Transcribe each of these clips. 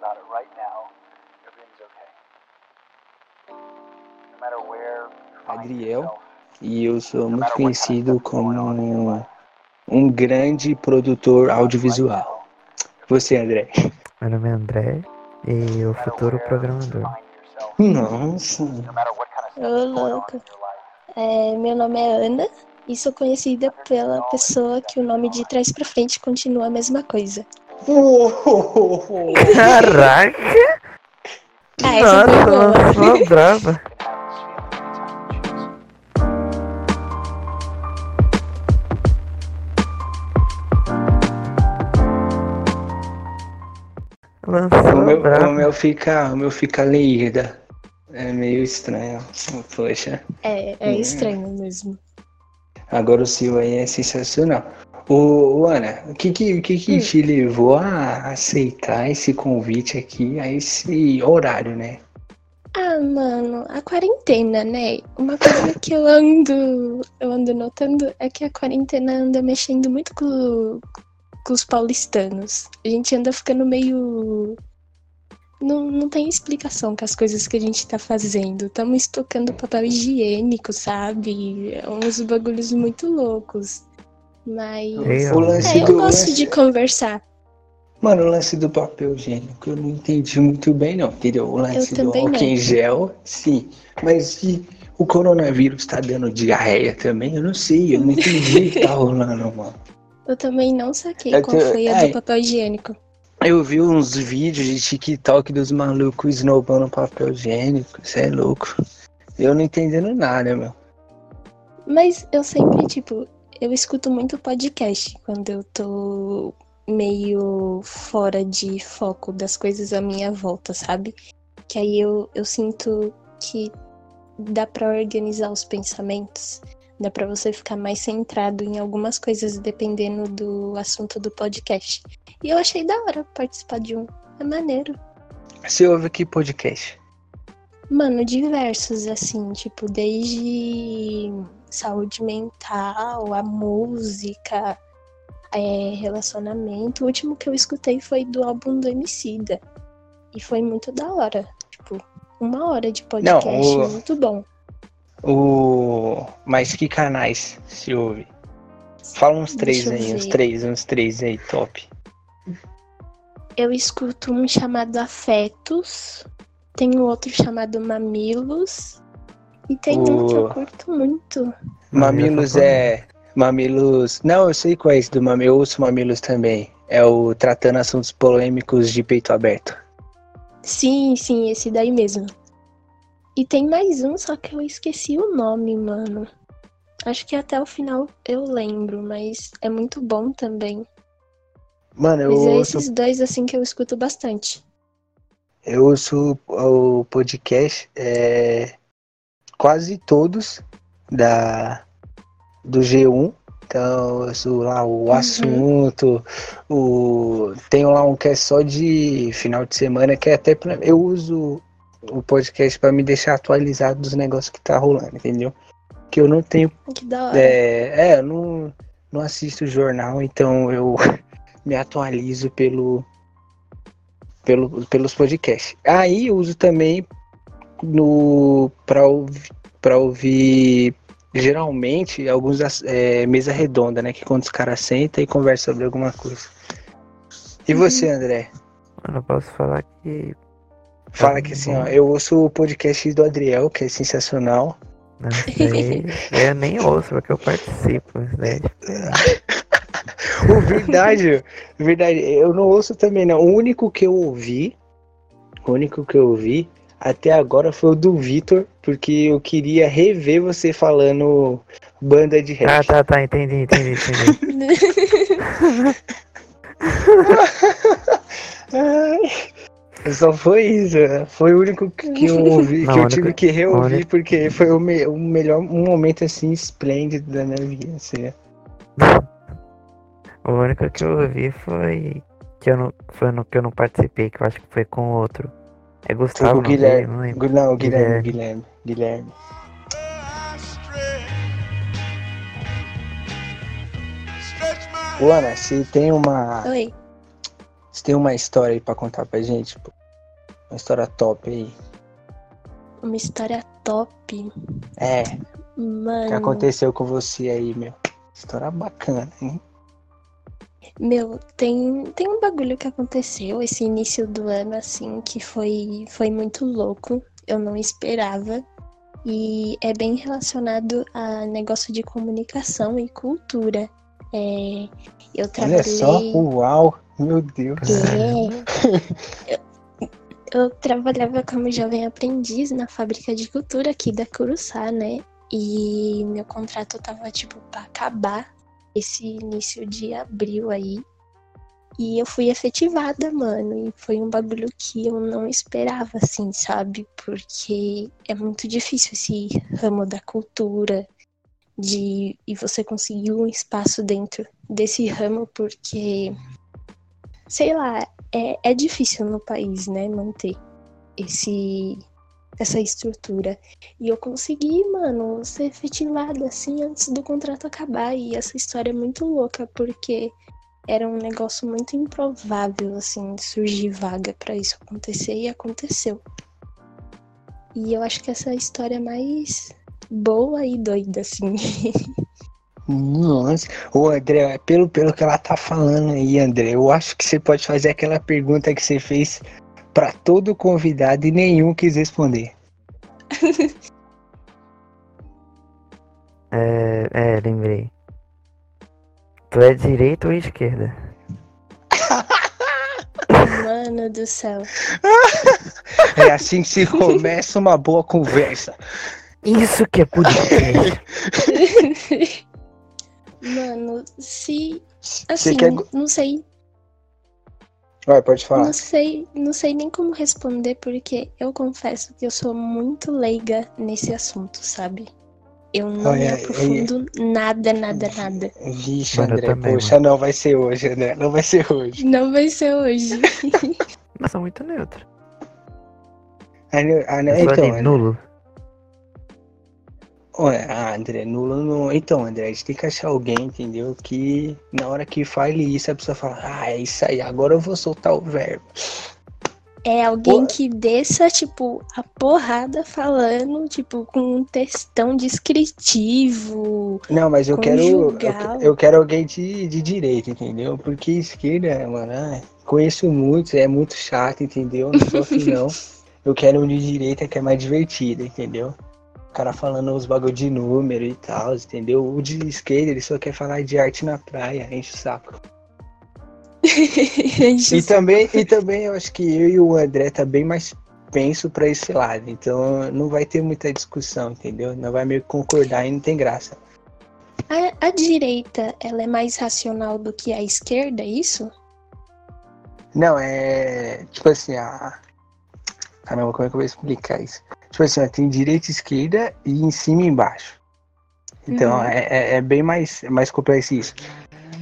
about it right now, everything's okay. No matter where you find Adriel, e eu sou muito conhecido como um grande produtor audiovisual. Você, André? Meu nome é André e eu futuro programador. Nossa! Ô, louco! Meu nome é Ana e sou conhecida pela pessoa que o nome de trás pra frente continua a mesma coisa. Caraca! Nossa, eu sou brava! O meu fica leída. É meio estranho. Poxa. É estranho mesmo. Agora o seu aí é sensacional. Ô, Ana, o que te levou a aceitar esse convite aqui, a esse horário, né? Ah, mano, a quarentena, né? Uma coisa que eu ando notando é que a quarentena anda mexendo muito com os paulistanos. A gente anda ficando meio... Não tem explicação com as coisas que a gente tá fazendo. Estamos estocando papel higiênico, sabe? Uns bagulhos muito loucos. Mas eu gosto de conversar. Mano, o lance do papel higiênico eu não entendi muito bem, não, entendeu? O lance do álcool em gel, sim. Mas e o coronavírus tá dando diarreia também? Eu não sei, eu não entendi o que tá rolando, mano. Eu também não saquei qual foi a do papel higiênico. Eu vi uns vídeos de TikTok dos malucos esnobando papel higiênico. Isso é louco. Eu não entendendo nada, meu. Mas eu sempre, eu escuto muito podcast quando eu tô meio fora de foco das coisas à minha volta, sabe? Que aí eu sinto que dá pra organizar os pensamentos. Dá pra você ficar mais centrado em algumas coisas dependendo do assunto do podcast. E eu achei da hora participar de um. É maneiro. Você ouve que podcast? Mano, diversos, assim, desde saúde mental, a música, relacionamento. O último que eu escutei foi do álbum do Emicida. E foi muito da hora. 1 hora de podcast, muito bom. Mas que canais se ouve? Fala uns 3 aí, uns três aí, top. Eu escuto um chamado Afetos, tem outro chamado Mamilos e tem um que eu curto muito. Mamilos. Não, eu sei qual é esse do Mamilos, eu ouço Mamilos também. É o Tratando Assuntos Polêmicos de Peito Aberto. Sim, esse daí mesmo. E tem mais um, só que eu esqueci o nome, mano. Acho que até o final eu lembro, mas é muito bom também. Mano, mas é esses dois, assim, que eu escuto bastante. Eu ouço o podcast quase todos do G1. Então, eu ouço lá o assunto, tenho lá um que é só de final de semana, que é até pra... Eu uso... o podcast pra me deixar atualizado dos negócios que tá rolando, entendeu? Que eu não tenho... Que da hora. Eu não assisto jornal, então eu me atualizo pelos podcasts. Aí eu uso também pra ouvir, geralmente, alguns mesa redonda, né? Que quando os caras sentam e conversam sobre alguma coisa. E você, André? Mano, eu posso falar que... Fala que assim, ó, eu ouço o podcast do Adriel, que é sensacional. Não sei, eu nem ouço, porque eu participo, né? Verdade, eu não ouço também, não. O único que eu ouvi até agora foi o do Vitor, porque eu queria rever você falando banda de rap. Ah, tá, entendi. Só foi isso, foi o único que eu ouvi, que eu tive que reouvir, porque foi o melhor, um momento assim esplêndido da minha vida, assim. O único que eu ouvi foi que eu não participei, que eu acho que foi com outro. É Gustavo, o Guilherme. Não, Guilherme. Ana, se tem uma... Oi. Você tem uma história aí pra contar pra gente? Uma história top aí. Uma história top? É. Mano. O que aconteceu com você aí, meu? História bacana, hein? Meu, tem um bagulho que aconteceu esse início do ano, assim, que foi muito louco. Eu não esperava. E é bem relacionado a negócio de comunicação e cultura. É, eu trabalhei... Olha só, uau, meu Deus. É, eu trabalhava como jovem aprendiz na fábrica de cultura aqui da Curuçá, né? E meu contrato tava, tipo, pra acabar esse início de abril aí. E eu fui efetivada, mano. E foi um bagulho que eu não esperava, assim, sabe? Porque é muito difícil esse ramo da cultura. E você conseguir um espaço dentro desse ramo, porque, sei lá, é difícil no país, né? Manter essa estrutura. E eu consegui, mano, ser efetivada, assim, antes do contrato acabar. E essa história é muito louca, porque era um negócio muito improvável, assim, de surgir vaga pra isso acontecer. E aconteceu. E eu acho que essa história é mais... boa e doida, assim. Nossa. Ô, André, pelo que ela tá falando aí, André, eu acho que você pode fazer aquela pergunta que você fez pra todo convidado e nenhum quis responder. Lembrei. Tu é direita ou esquerda? Mano do céu. É assim que se começa uma boa conversa. Isso que é podcast. Mano, se... Assim, não sei... Vai, pode falar. Não sei nem como responder, porque eu confesso que eu sou muito leiga nesse assunto, sabe? Eu não me aprofundo nada. Vixe, André, também, poxa, mano. Não vai ser hoje, né? Não vai ser hoje. Mas sou muito neutro. Então, nulo. Ah, André, nulo não... Então, André, a gente tem que achar alguém, entendeu? Que na hora que fale isso, a pessoa fala, é isso aí, agora eu vou soltar o verbo. É alguém que desça, tipo, a porrada falando, tipo, com um textão descritivo. Não, mas eu quero alguém de direita, entendeu? Porque esquerda, mano, conheço muito, é muito chato, entendeu? Não sou afim, não. Eu quero um de direita que é mais divertido, entendeu? O cara falando uns bagulho de número e tal, entendeu? O de esquerda, ele só quer falar de arte na praia, enche o saco. E também eu acho que eu e o André tá bem mais penso pra esse lado, então não vai ter muita discussão, entendeu? Não vai meio que concordar e não tem graça. A direita, ela é mais racional do que a esquerda, é isso? Não, é... Tipo assim, Caramba, como é que eu vou explicar isso? Tipo assim, tem direita e esquerda e em cima e embaixo. Então, é bem mais complexo isso.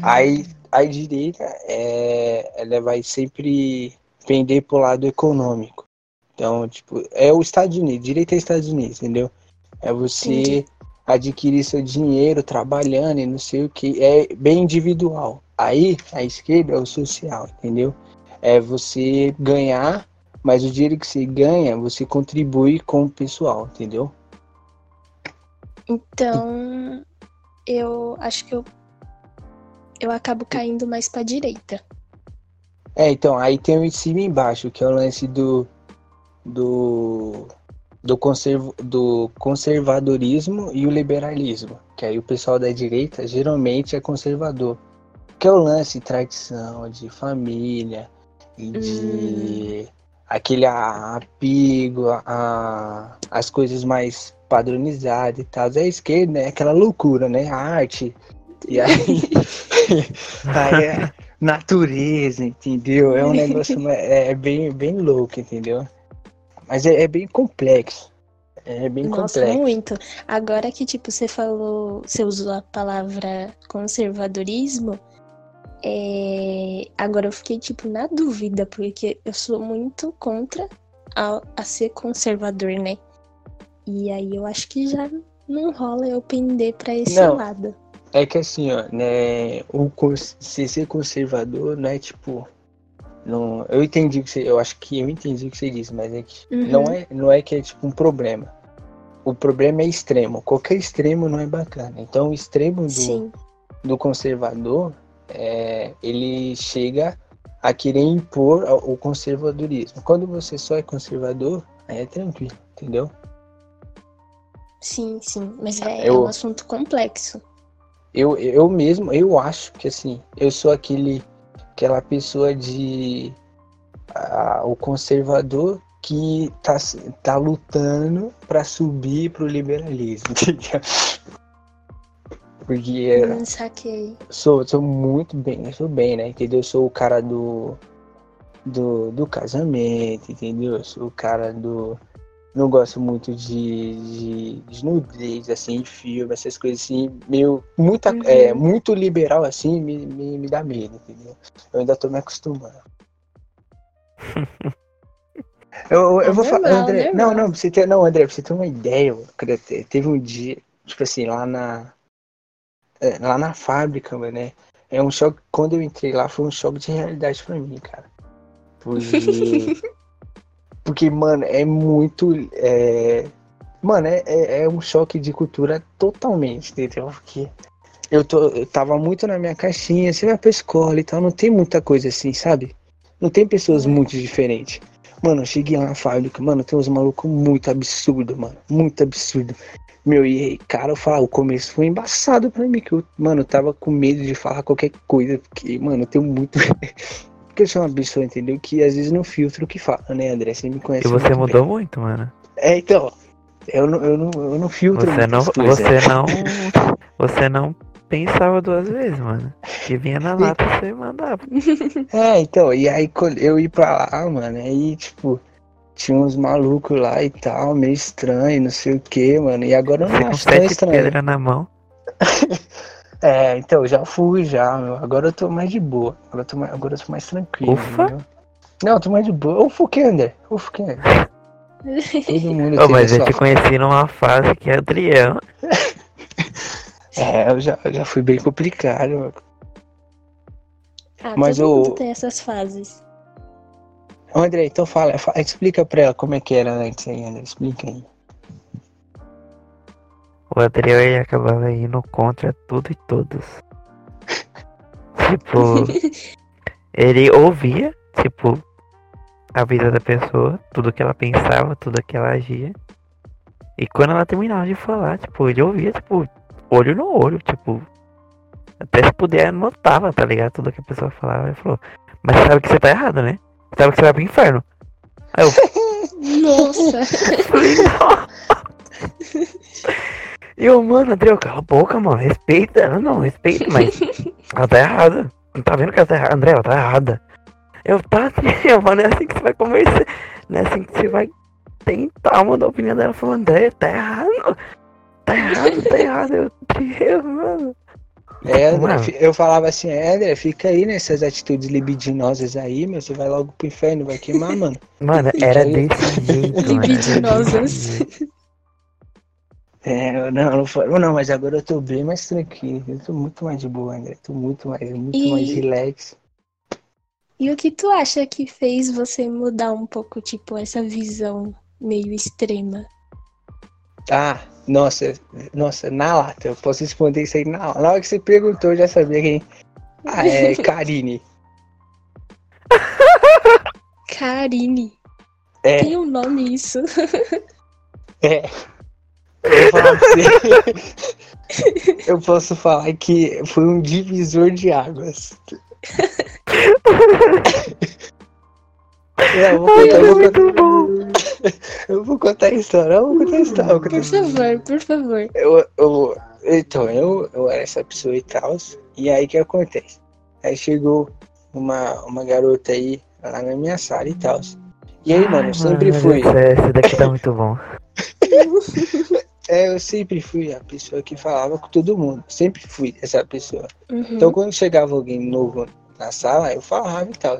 Aí, a direita, ela vai sempre pender pro lado econômico. Então, tipo, é os Estados Unidos. Direita é Estados Unidos, entendeu? É você adquirir seu dinheiro trabalhando e não sei o que. É bem individual. Aí, a esquerda é o social, entendeu? É você ganhar... Mas o dinheiro que você ganha, você contribui com o pessoal, entendeu? Então, eu acho que eu acabo caindo mais pra direita. Então, aí tem o em cima e embaixo, que é o lance do conservadorismo e o liberalismo. Que aí o pessoal da direita geralmente é conservador. Que é o lance de tradição, de família, e de... aquele apego, as coisas mais padronizadas e tal. A esquerda, né? Aquela loucura, né? A arte. E aí, aí a natureza, entendeu? É um negócio bem, bem louco, entendeu? Mas é bem complexo. É bem complexo. Muito. Agora que, tipo, você falou, você usou a palavra conservadorismo... Agora eu fiquei, tipo, na dúvida, porque eu sou muito contra a ser conservador, né? E aí eu acho que já não rola eu pender pra esse lado. É que assim, ó, né? Ser conservador não é, tipo, Não, eu entendi o que você... Eu acho que eu entendi o que você disse, mas é que não é que é tipo um problema. O problema é extremo. Qualquer extremo não é bacana. Então o extremo do conservador, ele chega a querer impor o conservadorismo. Quando você só é conservador, aí é tranquilo, entendeu? Sim, sim. Mas é um assunto complexo. Eu mesmo, eu acho que assim, eu sou aquela pessoa o conservador que tá lutando pra subir pro liberalismo, entendeu? Porque eu não saquei. Sou muito bem, eu sou bem, né, entendeu? Eu sou o cara do casamento, entendeu? Eu sou o cara do... Não gosto muito de nudez, assim, de filme, essas coisas assim, meio... muito liberal, assim, me dá medo, entendeu? Eu ainda tô me acostumando. Eu vou falar, André... André, pra você ter uma ideia, mano, teve um dia, tipo assim, lá na fábrica, mano, né? É um choque... Quando eu entrei lá, foi um choque de realidade pra mim, cara. Porque, mano, é muito... É um choque de cultura totalmente, entendeu? Porque eu tava muito na minha caixinha, você vai pra escola e tal, não tem muita coisa assim, sabe? Não tem pessoas muito diferentes. Mano, eu cheguei lá na fábrica, mano, tem uns malucos muito absurdos, mano. Muito absurdo. Meu, e cara, eu falo, o começo foi embaçado pra mim, que eu tava com medo de falar qualquer coisa, porque, mano, eu tenho muito... Porque eu sou uma pessoa, entendeu? Que às vezes não filtro o que fala, né, André? Você me conhece. E você muito mudou bem. Muito, mano. É, então, eu não filtro você muito. Você não pensava duas vezes, mano. Que vinha na lata você mandava. É, então, e aí eu ia pra lá, mano, aí, tipo, tinha uns malucos lá e tal, meio estranho, não sei o que, mano. E agora eu não acho tão estranho. Pedra na mão. É, então, eu já fui, meu. Agora eu tô mais de boa. Agora eu tô mais tranquilo, ufa, entendeu? Não, eu tô mais de boa. Ufa o que, André? Todo mundo tem. Mas eu te conheci numa fase que é Adriel. Eu já fui bem complicado, mano. Ah, mas todo mundo tem essas fases. André, então fala, explica pra ela como é que era antes aí, André. Explica aí. O Adriel acabava indo contra tudo e todos. Tipo, ele ouvia, tipo, a vida da pessoa, tudo que ela pensava, tudo que ela agia. E quando ela terminava de falar, tipo, ele ouvia, tipo, olho no olho, tipo, até se puder anotava, tá ligado? Tudo que a pessoa falava. Ele falou, mas sabe que você tá errado, né? Sabe que você vai pro inferno. Aí eu... Nossa! Falei, não! E eu, mano, André, cala a boca, mano, respeita. Ela não, respeita, mas ela tá errada. Não tá vendo que ela tá errada? André, ela tá errada. Eu, tá, tia, mano, é assim que você vai conversar. Não é assim que você vai tentar mudar a opinião dela. Falou, André, tá errado. Tá errado. Eu, tia, mano. É, André, mano. Eu falava assim, André, fica aí nessas atitudes libidinosas aí, meu, você vai logo pro inferno, vai queimar, mano. Mano, era desse jeito, libidinosas. Não, mas agora eu tô bem mais tranquilo. Eu tô muito mais de boa, André. Tô muito mais relax. E o que tu acha que fez você mudar um pouco, tipo, essa visão meio extrema? Ah, nossa, na lata. Eu posso responder isso aí na hora. Na hora que você perguntou, eu já sabia quem... Ah, é Karine. Karine? É. Tem um nome isso. É. Eu posso falar que foi um divisor de águas. Eu vou contar a história. Por favor. Então, eu era essa pessoa e tal. E aí, o que acontece? Aí chegou uma garota aí, lá na minha sala e tal. E aí, mano, eu sempre fui... Esse daqui tá muito bom. Eu sempre fui a pessoa que falava com todo mundo. Sempre fui essa pessoa. Então, quando chegava alguém novo na sala, eu falava e tal.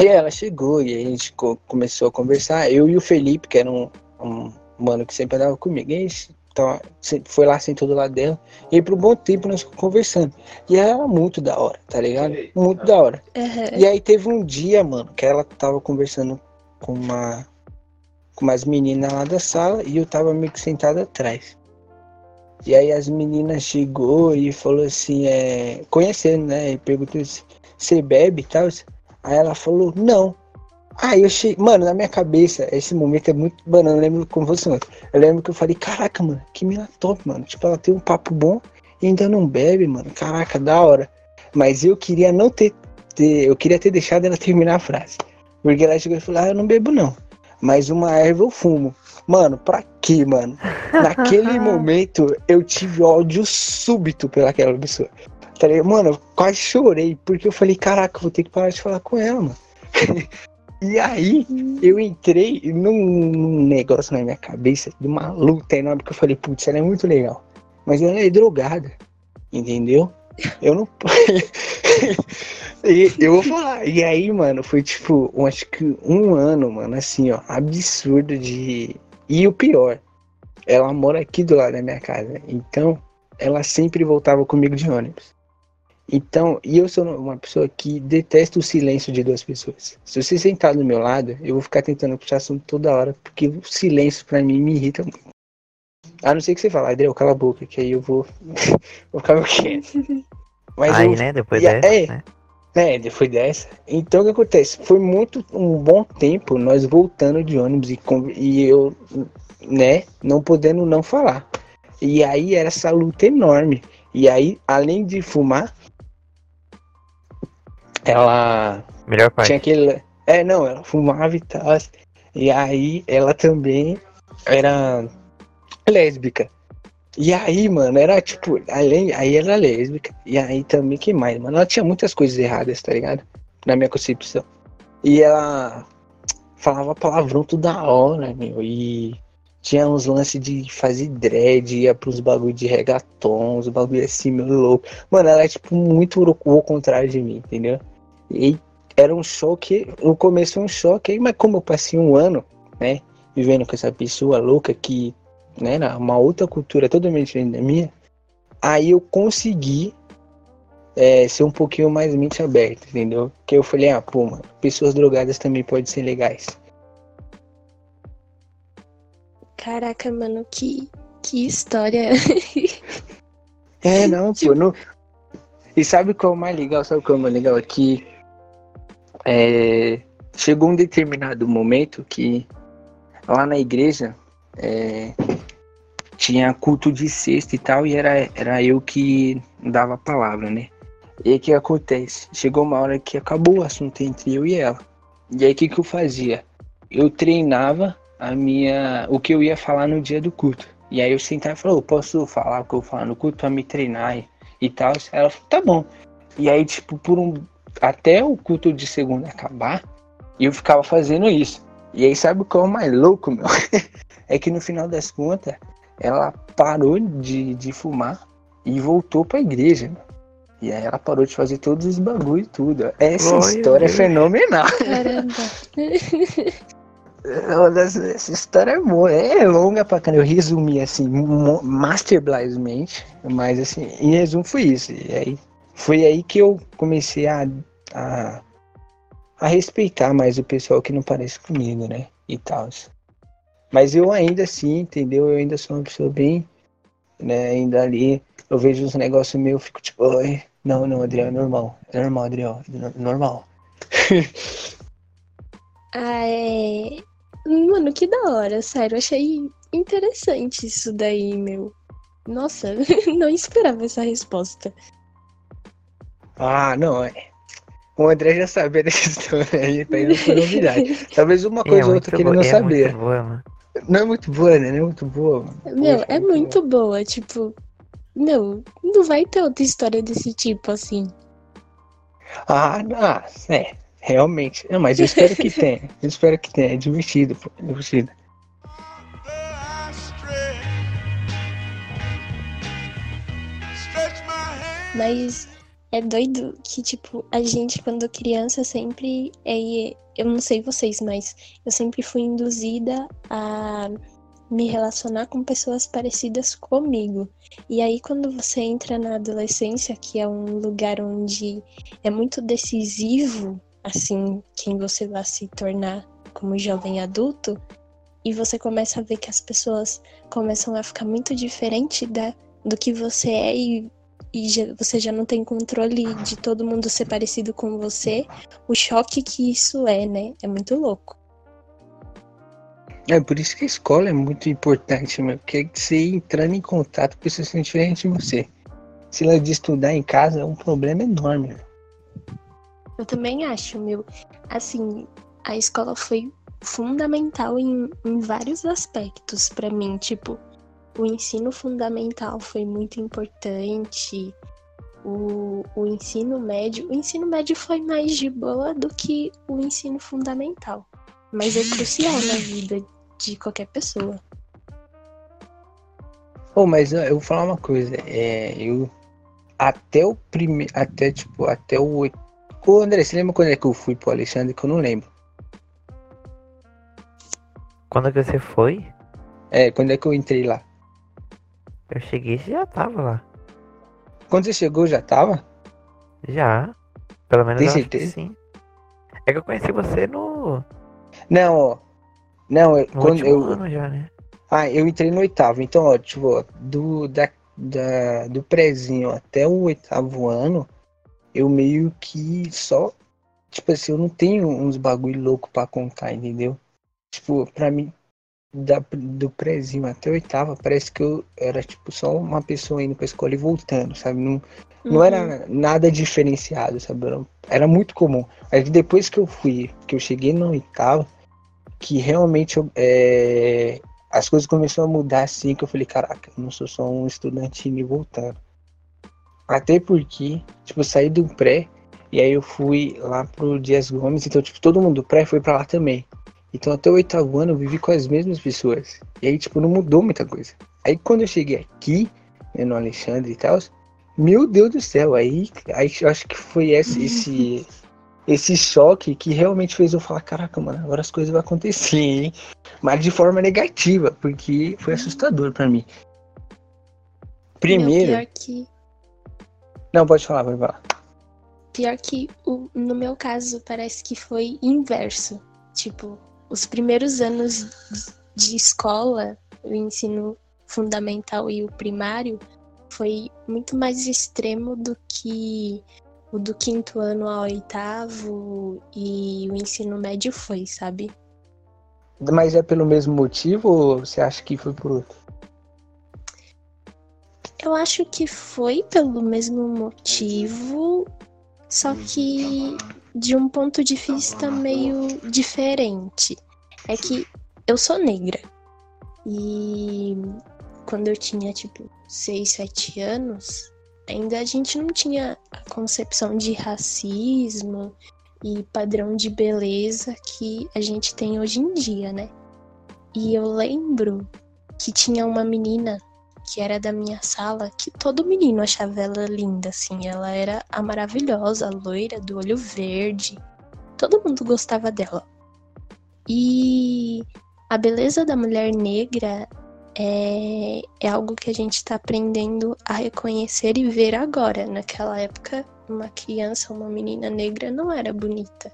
E ela chegou e a gente começou a conversar. Eu e o Felipe, que era um mano que sempre andava comigo. E a gente Então, foi lá, sentou do lado dela. E por um bom tempo nós conversando. E ela era muito da hora, tá ligado? Muito da hora. Uhum. E aí teve um dia, mano, que ela tava conversando com uma... com umas meninas lá da sala e eu tava meio que sentado atrás. E aí as meninas chegou e falou assim, conhecendo, né? E perguntou assim, você bebe e tal? Aí ela falou, não. Aí eu cheguei, mano, na minha cabeça, esse momento é muito banana, eu lembro como você, mano. Eu lembro que eu falei, caraca, mano, que mina top, mano. Tipo, ela tem um papo bom e ainda não bebe, mano. Caraca, da hora. Mas eu queria não ter eu queria ter deixado ela terminar a frase. Porque ela chegou e falou, eu não bebo não. Mas uma erva eu fumo. Mano, pra quê, mano? Naquele momento, eu tive ódio súbito pelaquela pessoa. Tá ligado? Mano, eu quase chorei, porque eu falei, caraca, vou ter que parar de falar com ela, mano. E aí, eu entrei num negócio na minha cabeça, de uma luta enorme, que eu falei, putz, ela é muito legal. Mas ela é drogada, entendeu? Eu não... E eu vou falar. E aí, mano, foi tipo, acho que um ano, mano, assim, ó, absurdo de... E o pior, ela mora aqui do lado da minha casa, então ela sempre voltava comigo de ônibus. Então, e eu sou uma pessoa que detesta o silêncio de duas pessoas. Se você sentar do meu lado, eu vou ficar tentando puxar assunto toda hora, porque o silêncio pra mim me irrita muito. A não ser que você fale, Adriel, cala a boca, que aí eu vou ficar meio quieto. Mas aí, né, depois dessa, né? É, depois dessa. Então, o que acontece? Foi um bom tempo nós voltando de ônibus e eu, né, não podendo não falar. E aí era essa luta enorme. E aí, além de fumar, ela... Melhor parte. Tinha aquele... ela fumava e tal. E aí, ela também era lésbica. E aí, mano, era tipo, aí ela era lésbica, e aí também, que mais, mano, ela tinha muitas coisas erradas, tá ligado? Na minha concepção. E ela falava palavrão toda hora, meu, e tinha uns lances de fazer dread, ia pros bagulho de reggaeton, uns bagulho assim, meu louco. Mano, ela é tipo muito ao contrário de mim, entendeu? E era um choque, no começo foi um choque, mas como eu passei um ano, né, vivendo com essa pessoa louca que... né, era uma outra cultura totalmente diferente da minha. Aí eu consegui ser um pouquinho mais mente aberta, entendeu? Porque eu falei, pô, mano, pessoas drogadas também podem ser legais. Caraca, mano, que história. Pô, não... E sabe qual é o mais legal? Sabe qual é o mais legal? Que chegou um determinado momento que lá na igreja tinha culto de sexta e tal, e era eu que dava a palavra, né? E aí o que acontece? Chegou uma hora que acabou o assunto entre eu e ela. E aí o que eu fazia? Eu treinava o que eu ia falar no dia do culto. E aí eu sentava e falava, posso falar o que eu falo no culto pra me treinar e tal? Ela falou, tá bom. E aí, tipo, até o culto de segunda acabar, eu ficava fazendo isso. E aí sabe o que é o mais louco, meu? É que no final das contas, ela parou de fumar e voltou pra igreja, mano. E aí ela parou de fazer todos os bagulho e tudo. Essa história é fenomenal. Caramba. Essa história é boa. É longa pra caramba. Eu resumi assim, masterblindmente. Mas assim, em resumo foi isso. E aí, foi aí que eu comecei a respeitar mais o pessoal que não parece comigo, né? E tal. Mas eu ainda assim, entendeu? Eu ainda sou uma pessoa bem, né? Ainda ali, eu vejo uns negócios meus, eu fico tipo, oi, não, Adriel, é normal. É normal, Adriel, é normal. Mano, que da hora, sério. Eu achei interessante isso daí, meu. Nossa, não esperava essa resposta. Não, o André já sabia dessa história aí, tá indo por novidade. Talvez uma coisa ou outra que ele não sabia. Muito boa, mano. Não é muito boa, né? Não é muito boa. Meu, é muito boa, tipo... Não vai ter outra história desse tipo, assim. Realmente. Não, mas eu espero que tenha. Eu espero que tenha. É divertido, pô. É divertido. Mas... é doido que, tipo, a gente, quando criança, sempre... Eu não sei vocês, mas eu sempre fui induzida a me relacionar com pessoas parecidas comigo. E aí, quando você entra na adolescência, que é um lugar onde é muito decisivo, assim, quem você vai se tornar como jovem adulto, e você começa a ver que as pessoas começam a ficar muito diferente do que você é, e você já não tem controle de todo mundo ser parecido com você, o choque que isso é, né? É muito louco. É por isso que a escola é muito importante, meu, porque é você entrando em contato com pessoas que são diferentes de você. Se ela de estudar em casa, é um problema enorme, meu. Eu também acho, meu. Assim, a escola foi fundamental em vários aspectos pra mim, tipo, o ensino fundamental foi muito importante, o ensino médio. O ensino médio foi mais de boa do que o ensino fundamental, mas é crucial na vida de qualquer pessoa. Oh, mas eu vou falar uma coisa, eu até o Ô, André, você lembra quando é que eu fui pro Alexandre? Que eu não lembro. Quando é que você foi? É, quando é que eu entrei lá? Eu cheguei e já tava lá. Quando você chegou, já tava? Já. Pelo menos. Tem certeza? Sim. É que eu conheci você no... Não, ó. Não, eu... No quando eu... ano já, né? Ah, eu entrei no oitavo. Então, ó, tipo, ó, do prézinho até o oitavo ano... Eu meio que só, tipo assim, eu não tenho uns bagulho louco pra contar, entendeu? Tipo, pra mim, do prézinho até oitava, parece que eu era, tipo, só uma pessoa indo pra escola e voltando, sabe? Não era nada diferenciado, sabe? Era muito comum. Aí depois que eu fui, que eu cheguei na oitava, que realmente as coisas começaram a mudar assim, que eu falei, caraca, eu não sou só um estudante indo e voltando. Até porque, tipo, eu saí do pré e aí eu fui lá pro Dias Gomes. Então, tipo, todo mundo do pré foi pra lá também. Então, até o oitavo ano eu vivi com as mesmas pessoas. E aí, tipo, não mudou muita coisa. Aí, quando eu cheguei aqui, né, no Alexandre e tal, meu Deus do céu, aí eu acho que foi esse choque que realmente fez eu falar, caraca, mano, agora as coisas vão acontecer, hein? Mas de forma negativa, porque foi assustador pra mim. Primeiro... Meu, pior que... Não, pode falar. Pior que, no meu caso, parece que foi inverso. Tipo, os primeiros anos de escola, o ensino fundamental e o primário, foi muito mais extremo do que o do quinto ano ao oitavo e o ensino médio foi, sabe? Mas é pelo mesmo motivo ou você acha que foi por outro? Eu acho que foi pelo mesmo motivo, só que de um ponto de vista meio diferente. É que eu sou negra e quando eu tinha, tipo, 6, 7 anos, ainda a gente não tinha a concepção de racismo e padrão de beleza que a gente tem hoje em dia, né? E eu lembro que tinha uma menina... que era da minha sala, que todo menino achava ela linda, assim. Ela era a maravilhosa, a loira, do olho verde. Todo mundo gostava dela. E a beleza da mulher negra é algo que a gente está aprendendo a reconhecer e ver agora. Naquela época, uma criança, uma menina negra não era bonita.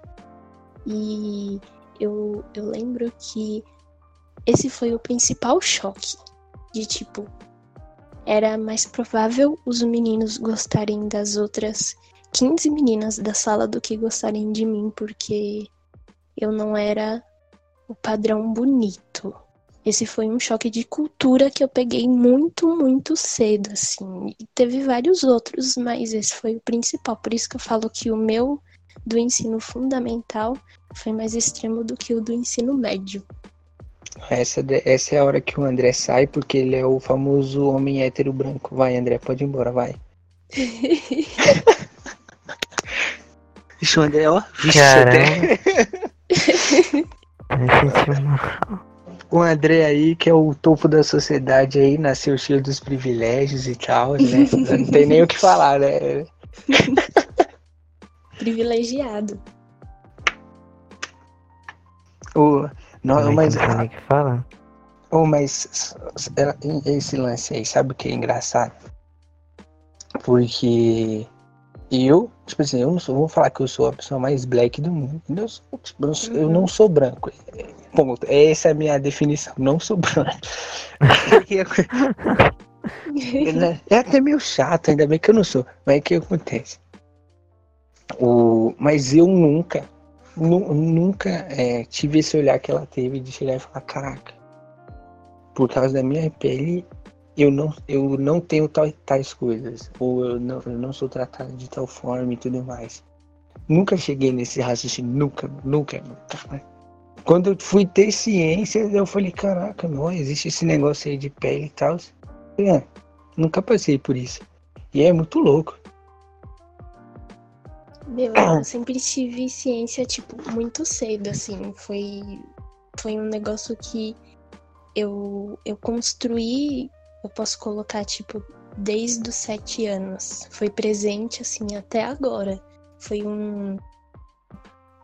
E eu lembro que esse foi o principal choque. De tipo... Era mais provável os meninos gostarem das outras 15 meninas da sala do que gostarem de mim, porque eu não era o padrão bonito. Esse foi um choque de cultura que eu peguei muito, muito cedo, assim. E teve vários outros, mas esse foi o principal. Por isso que eu falo que o meu do ensino fundamental foi mais extremo do que o do ensino médio. Essa é a hora que o André sai, porque ele é o famoso homem hétero branco. Vai, André, pode ir embora, vai. Vixe, o André, ó. Vixe, André. O André aí, que é o topo da sociedade aí, nasceu cheio dos privilégios e tal, né? Não tem nem o que falar, né? Privilegiado. Não, mas... Como é que fala? Oh, mas esse lance aí, sabe o que é engraçado? Porque eu, tipo assim, eu não sou, vou falar que eu sou a pessoa mais black do mundo. Eu não sou branco. Ponto. Essa é a minha definição. Não sou branco. É até meio chato, ainda bem que eu não sou. Mas o que acontece? Mas eu nunca tive esse olhar que ela teve de chegar e falar, caraca, por causa da minha pele eu não tenho tais coisas, ou eu não sou tratado de tal forma e tudo mais. Nunca cheguei nesse raciocínio, nunca. Quando eu fui ter ciência, eu falei, caraca, não existe esse negócio aí de pele e tal. Nunca passei por isso. E é muito louco. Meu, eu sempre tive ciência, tipo, muito cedo, assim. Foi um negócio que eu construí, eu posso colocar, tipo, desde os 7 anos. Foi presente, assim, até agora. Foi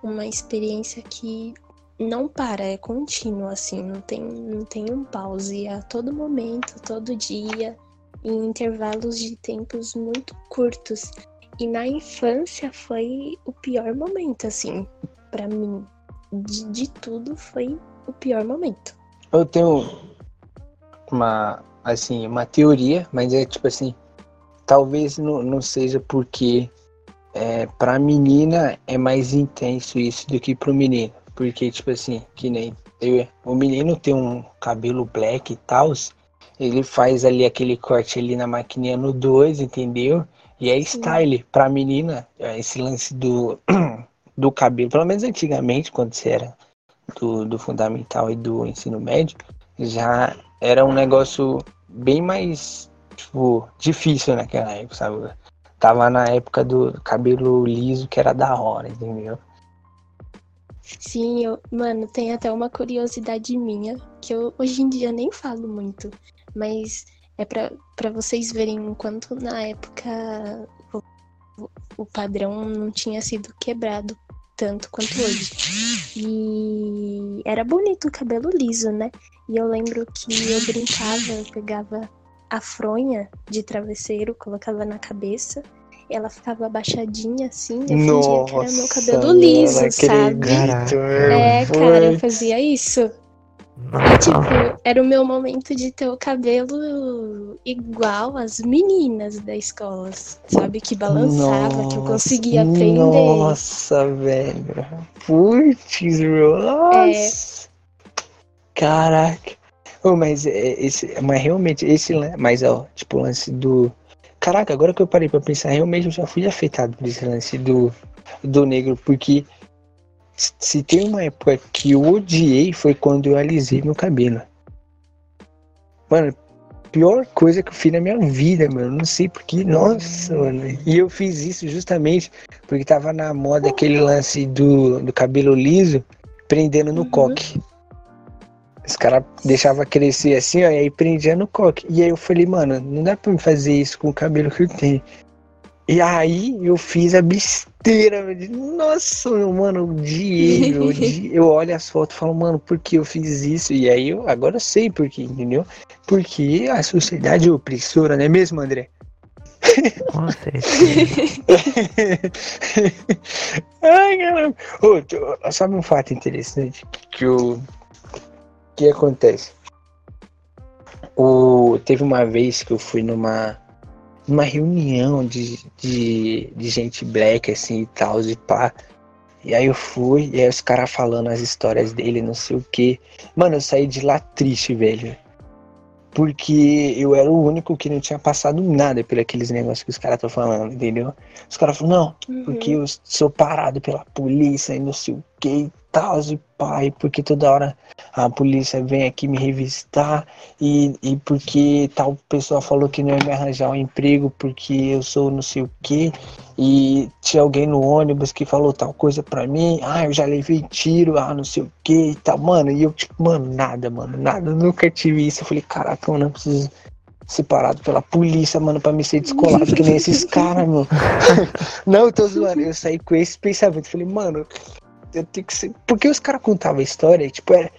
uma experiência que não para, é contínua, assim. Não tem um pause. A todo momento, todo dia, em intervalos de tempos muito curtos. E na infância foi o pior momento, assim, pra mim. De tudo foi o pior momento. Eu tenho uma teoria, mas é tipo assim, talvez não seja porque pra menina é mais intenso isso do que pro menino. Porque, tipo assim, que nem o menino tem um cabelo black e tal, ele faz ali aquele corte ali na maquininha no 2, entendeu? E é style. Pra menina, esse lance do cabelo, pelo menos antigamente, quando você era do fundamental e do ensino médio, já era um negócio bem mais, tipo, difícil naquela época, sabe? Tava na época do cabelo liso, que era da hora, entendeu? Sim, mano, tem até uma curiosidade minha, que eu hoje em dia nem falo muito, mas... É pra vocês verem o quanto na época o padrão não tinha sido quebrado tanto quanto hoje. E era bonito o cabelo liso, né? E eu lembro que eu brincava, eu pegava a fronha de travesseiro, colocava na cabeça, ela ficava abaixadinha assim, eu fingia que era meu cabelo liso, sabe? Eu fazia isso. E, tipo, era o meu momento de ter o cabelo igual às meninas da escola, sabe? Que balançava, que eu conseguia aprender. Nossa, velho. Putz, nossa. Caraca. Oh, mas, realmente, esse lance... Mas, ó, tipo, o lance do... Caraca, agora que eu parei pra pensar, realmente eu já fui afetado por esse lance do negro, porque... Se tem uma época que eu odiei, foi quando eu alisei meu cabelo. Mano, pior coisa que eu fiz na minha vida, mano. Não sei porque, nossa, mano. E eu fiz isso justamente porque tava na moda aquele lance do cabelo liso, prendendo no coque. Os caras deixavam crescer assim, ó, e aí prendia no coque. E aí eu falei, mano, não dá pra me fazer isso com o cabelo que eu tenho. E aí eu fiz a besteira, nossa, mano, eu olho as fotos e falo, mano, por que eu fiz isso? E aí agora eu sei por que, entendeu? Porque a sociedade é opressora, não é mesmo, André? Com certeza. Ai, caramba. Sabe um fato interessante que acontece? Teve uma vez que eu fui numa reunião de gente black, assim, e tal, de pá. E aí eu fui, e aí os caras falando as histórias dele, não sei o quê. Mano, eu saí de lá triste, velho. Porque eu era o único que não tinha passado nada por aqueles negócios que os caras estão falando, entendeu? Os caras falam, não, porque eu sou parado pela polícia e não sei o que e tal, e pai, porque toda hora a polícia vem aqui me revistar e porque tal pessoa falou que não ia me arranjar um emprego porque eu sou não sei o que, e tinha alguém no ônibus que falou tal coisa pra mim, eu já levei tiro, não sei o que e tal, mano, e eu tipo, nada, eu nunca tive isso, eu falei, caraca, eu não preciso ser parado pela polícia, mano, pra me ser descolado que nem esses caras, mano. Não, eu tô zoando, eu saí com esse pensamento, falei, mano, eu tenho que ser... Porque os caras contavam a história, tipo, era...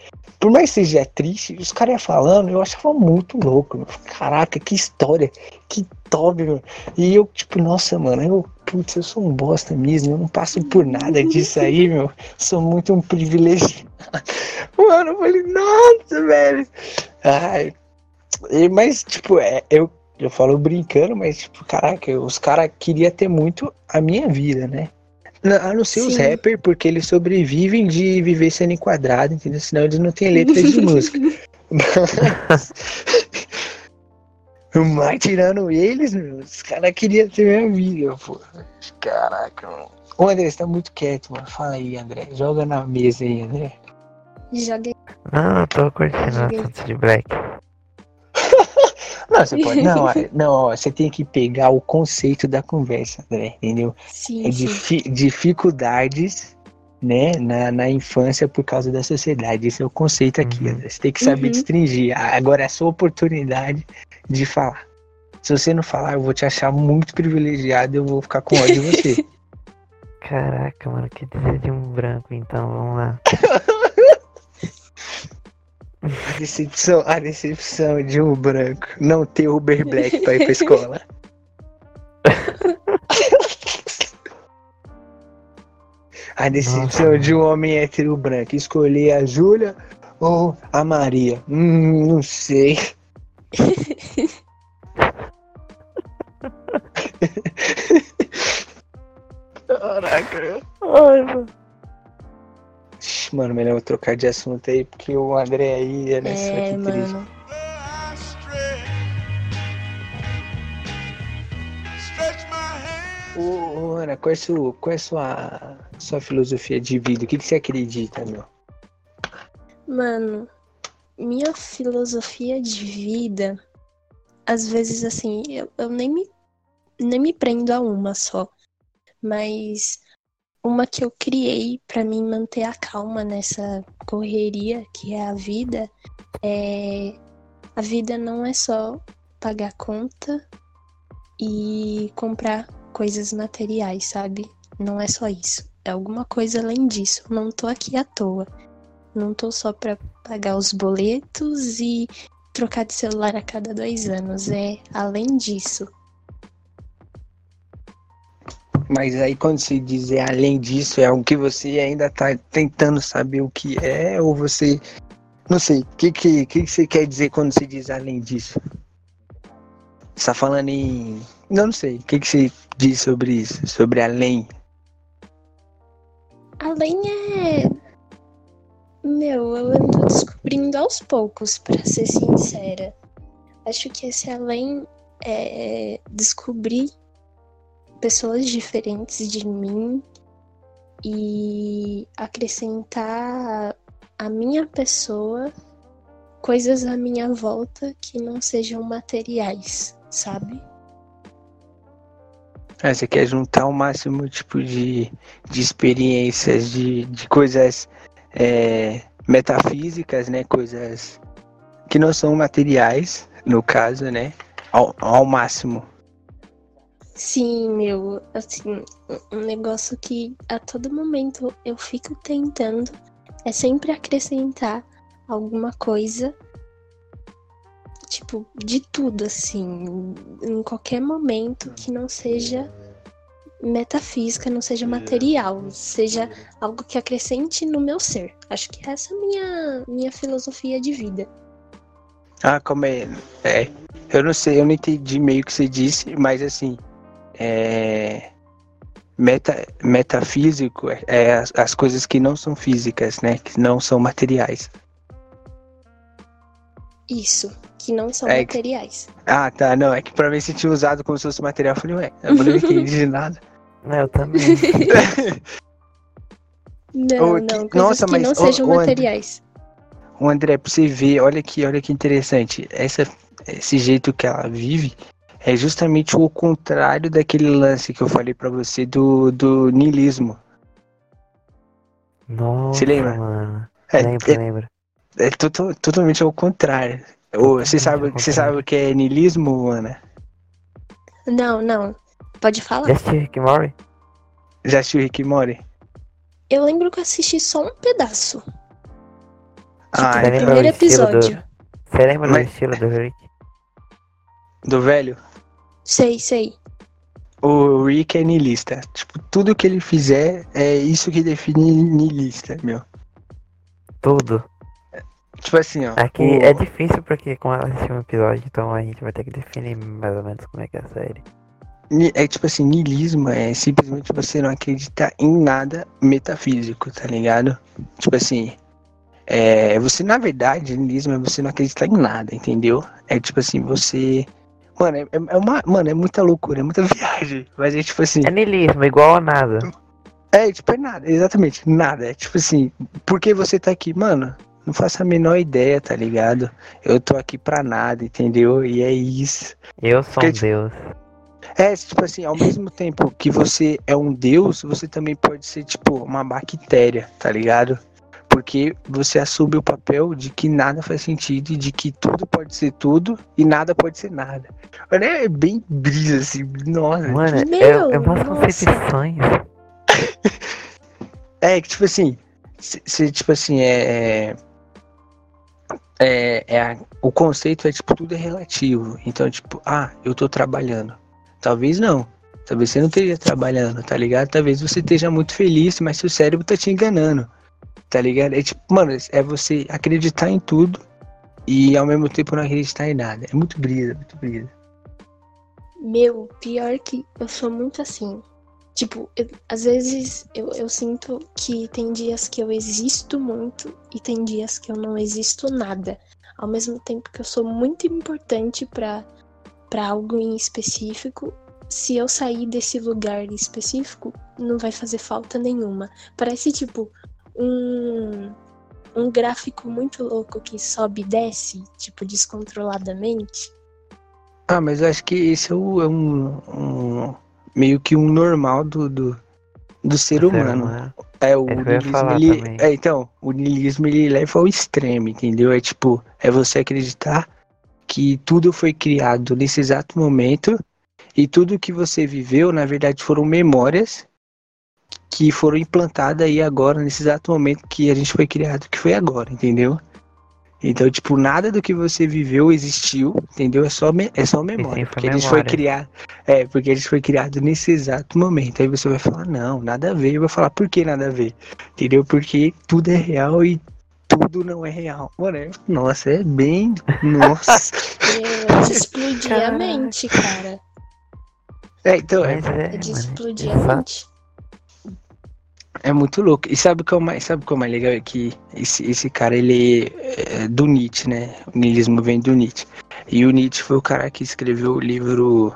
Por mais que seja triste, os caras iam falando, eu achava muito louco, mano. Caraca, que história, que top, mano. E eu, tipo, nossa, mano, putz, eu sou um bosta mesmo, eu não passo por nada disso aí, meu. Sou muito um privilegiado. Mano, eu falei, nossa, velho. Ai, mas, tipo, eu falo brincando, mas, tipo, caraca, os caras queriam ter muito a minha vida, né? A não ser os rappers, porque eles sobrevivem de viver sendo enquadrado, entendeu? Senão eles não têm letras de música. Mas tirando eles, meu, os caras queriam ter minha vida, pô. Caraca, mano. Ô, André, você tá muito quieto, mano. Fala aí, André. Joga na mesa aí, André. Joguei. Não, tô curtindo a dança de black. Não, você pode. Não, você tem que pegar o conceito da conversa, André, entendeu? Sim. É dificuldades, né, na infância por causa da sociedade. Esse é o conceito aqui, André. Você tem que saber distinguir. Agora é a sua oportunidade de falar. Se você não falar, eu vou te achar muito privilegiado e eu vou ficar com ódio de você. Caraca, mano, que dizer de um branco, então, vamos lá. A decepção de um branco não ter Uber Black pra ir pra escola. A decepção de um homem hétero branco escolher a Júlia ou a Maria. Não sei. Caraca. Ai, mano. Mano, melhor eu trocar de assunto aí, porque o André aí é nessa aqui triste. Ô, Ana, qual é a sua filosofia de vida? O que você acredita, meu? Mano, minha filosofia de vida, às vezes, assim, eu nem me prendo a uma só, mas... Uma que eu criei pra mim manter a calma nessa correria que é a vida, a vida não é só pagar conta e comprar coisas materiais, sabe? Não é só isso. É alguma coisa além disso. Não tô aqui à toa. Não tô só pra pagar os boletos e trocar de celular a cada 2 anos. É além disso. Mas aí quando se diz além disso, é algo que você ainda tá tentando saber o que é, ou você... Não sei, o que você quer dizer quando se diz além disso? Você tá falando em... Não sei, o que você diz sobre isso, sobre além? Além é... Meu, eu ando descobrindo aos poucos, pra ser sincera. Acho que esse além é descobrir pessoas diferentes de mim e acrescentar à minha pessoa coisas à minha volta que não sejam materiais, sabe? Ah, você quer juntar o máximo tipo de experiências, de coisas metafísicas, né? Coisas que não são materiais, no caso, né? Ao máximo. Sim, meu, assim, um negócio que a todo momento eu fico tentando é sempre acrescentar alguma coisa, tipo, de tudo, assim, em qualquer momento que não seja metafísica, não seja material, seja algo que acrescente no meu ser. Acho que essa é a minha filosofia de vida. Ah, como é? Eu não sei, eu não entendi meio o que você disse, mas assim... Metafísico é as coisas que não são físicas, né? Que não são materiais. Isso, que não são materiais. Ah, tá, não, é que pra mim se tinha usado como se fosse material, eu falei, eu não entendi nada. Eu também. Coisas que não sejam materiais. O André, pra você ver, olha que interessante, esse jeito que ela vive... É justamente o contrário daquele lance que eu falei pra você do niilismo. Nossa, você lembra? Mano. Lembro. É totalmente ao contrário. Você sabe o que é niilismo, Ana? Não. Pode falar. Já assistiu Rick and Morty? Eu lembro que eu assisti só um pedaço. Ah, então... Primeiro episódio. Você lembra do estilo do Rick? Do velho? Sei. O Rick é niilista. Tipo, tudo que ele fizer é isso que define niilista, meu. Tudo? Tipo assim, ó. Aqui o... é difícil porque como ela assistiu um episódio, então a gente vai ter que definir mais ou menos como é que é a série. É tipo assim, niilismo é simplesmente você não acreditar em nada metafísico, tá ligado? Tipo assim, é, você na verdade, niilismo é você não acreditar em nada, entendeu? É tipo assim, você... Mano, é muita loucura, é muita viagem, mas é tipo assim... É niilismo, igual a nada. É, tipo, é nada, exatamente, nada. É tipo assim, por que você tá aqui? Mano, não faço a menor ideia, tá ligado? Eu tô aqui pra nada, entendeu? E é isso. Eu sou porque, um tipo, Deus. É, tipo assim, ao mesmo tempo que você é um deus, você também pode ser, tipo, uma bactéria, tá ligado? Porque você assume o papel de que nada faz sentido e de que tudo pode ser tudo e nada pode ser nada. Mano, é bem brisa, assim, nossa. Mano, é uma concepção. É, que tipo assim, se tipo assim, o conceito é, tipo, tudo é relativo. Então, tipo, eu tô trabalhando. Talvez não. Talvez você não esteja trabalhando, tá ligado? Talvez você esteja muito feliz, mas seu cérebro tá te enganando, tá ligado? É tipo, mano, é você acreditar em tudo e ao mesmo tempo não acreditar em nada. É muito brisa, muito brisa. Meu, pior que eu sou muito assim. Tipo, às vezes eu sinto que tem dias que eu existo muito e tem dias que eu não existo nada. Ao mesmo tempo que eu sou muito importante pra algo em específico, se eu sair desse lugar específico, não vai fazer falta nenhuma. Parece tipo um gráfico muito louco que sobe e desce, tipo, descontroladamente. Ah, mas eu acho que esse é um meio que um normal do ser humano. É, o niilismo, ele... É, então, o niilismo, ele leva ao extremo, entendeu? É tipo, é você acreditar que tudo foi criado nesse exato momento e tudo que você viveu, na verdade, foram memórias que foram implantadas aí agora, nesse exato momento que a gente foi criado, que foi agora, entendeu? Então, tipo, nada do que você viveu existiu, entendeu? É só memória, porque memória. Porque a gente foi criado nesse exato momento. Aí você vai falar, não, nada a ver. Eu vou falar, por que nada a ver? Entendeu? Porque tudo é real e tudo não é real. Mano, nossa, é bem... Nossa. É de explodir a mente, cara. É, então... É de explodir a mente. É muito louco. E sabe o que é o mais legal? É que esse cara, ele é do Nietzsche, né? O niilismo vem do Nietzsche. E o Nietzsche foi o cara que escreveu o livro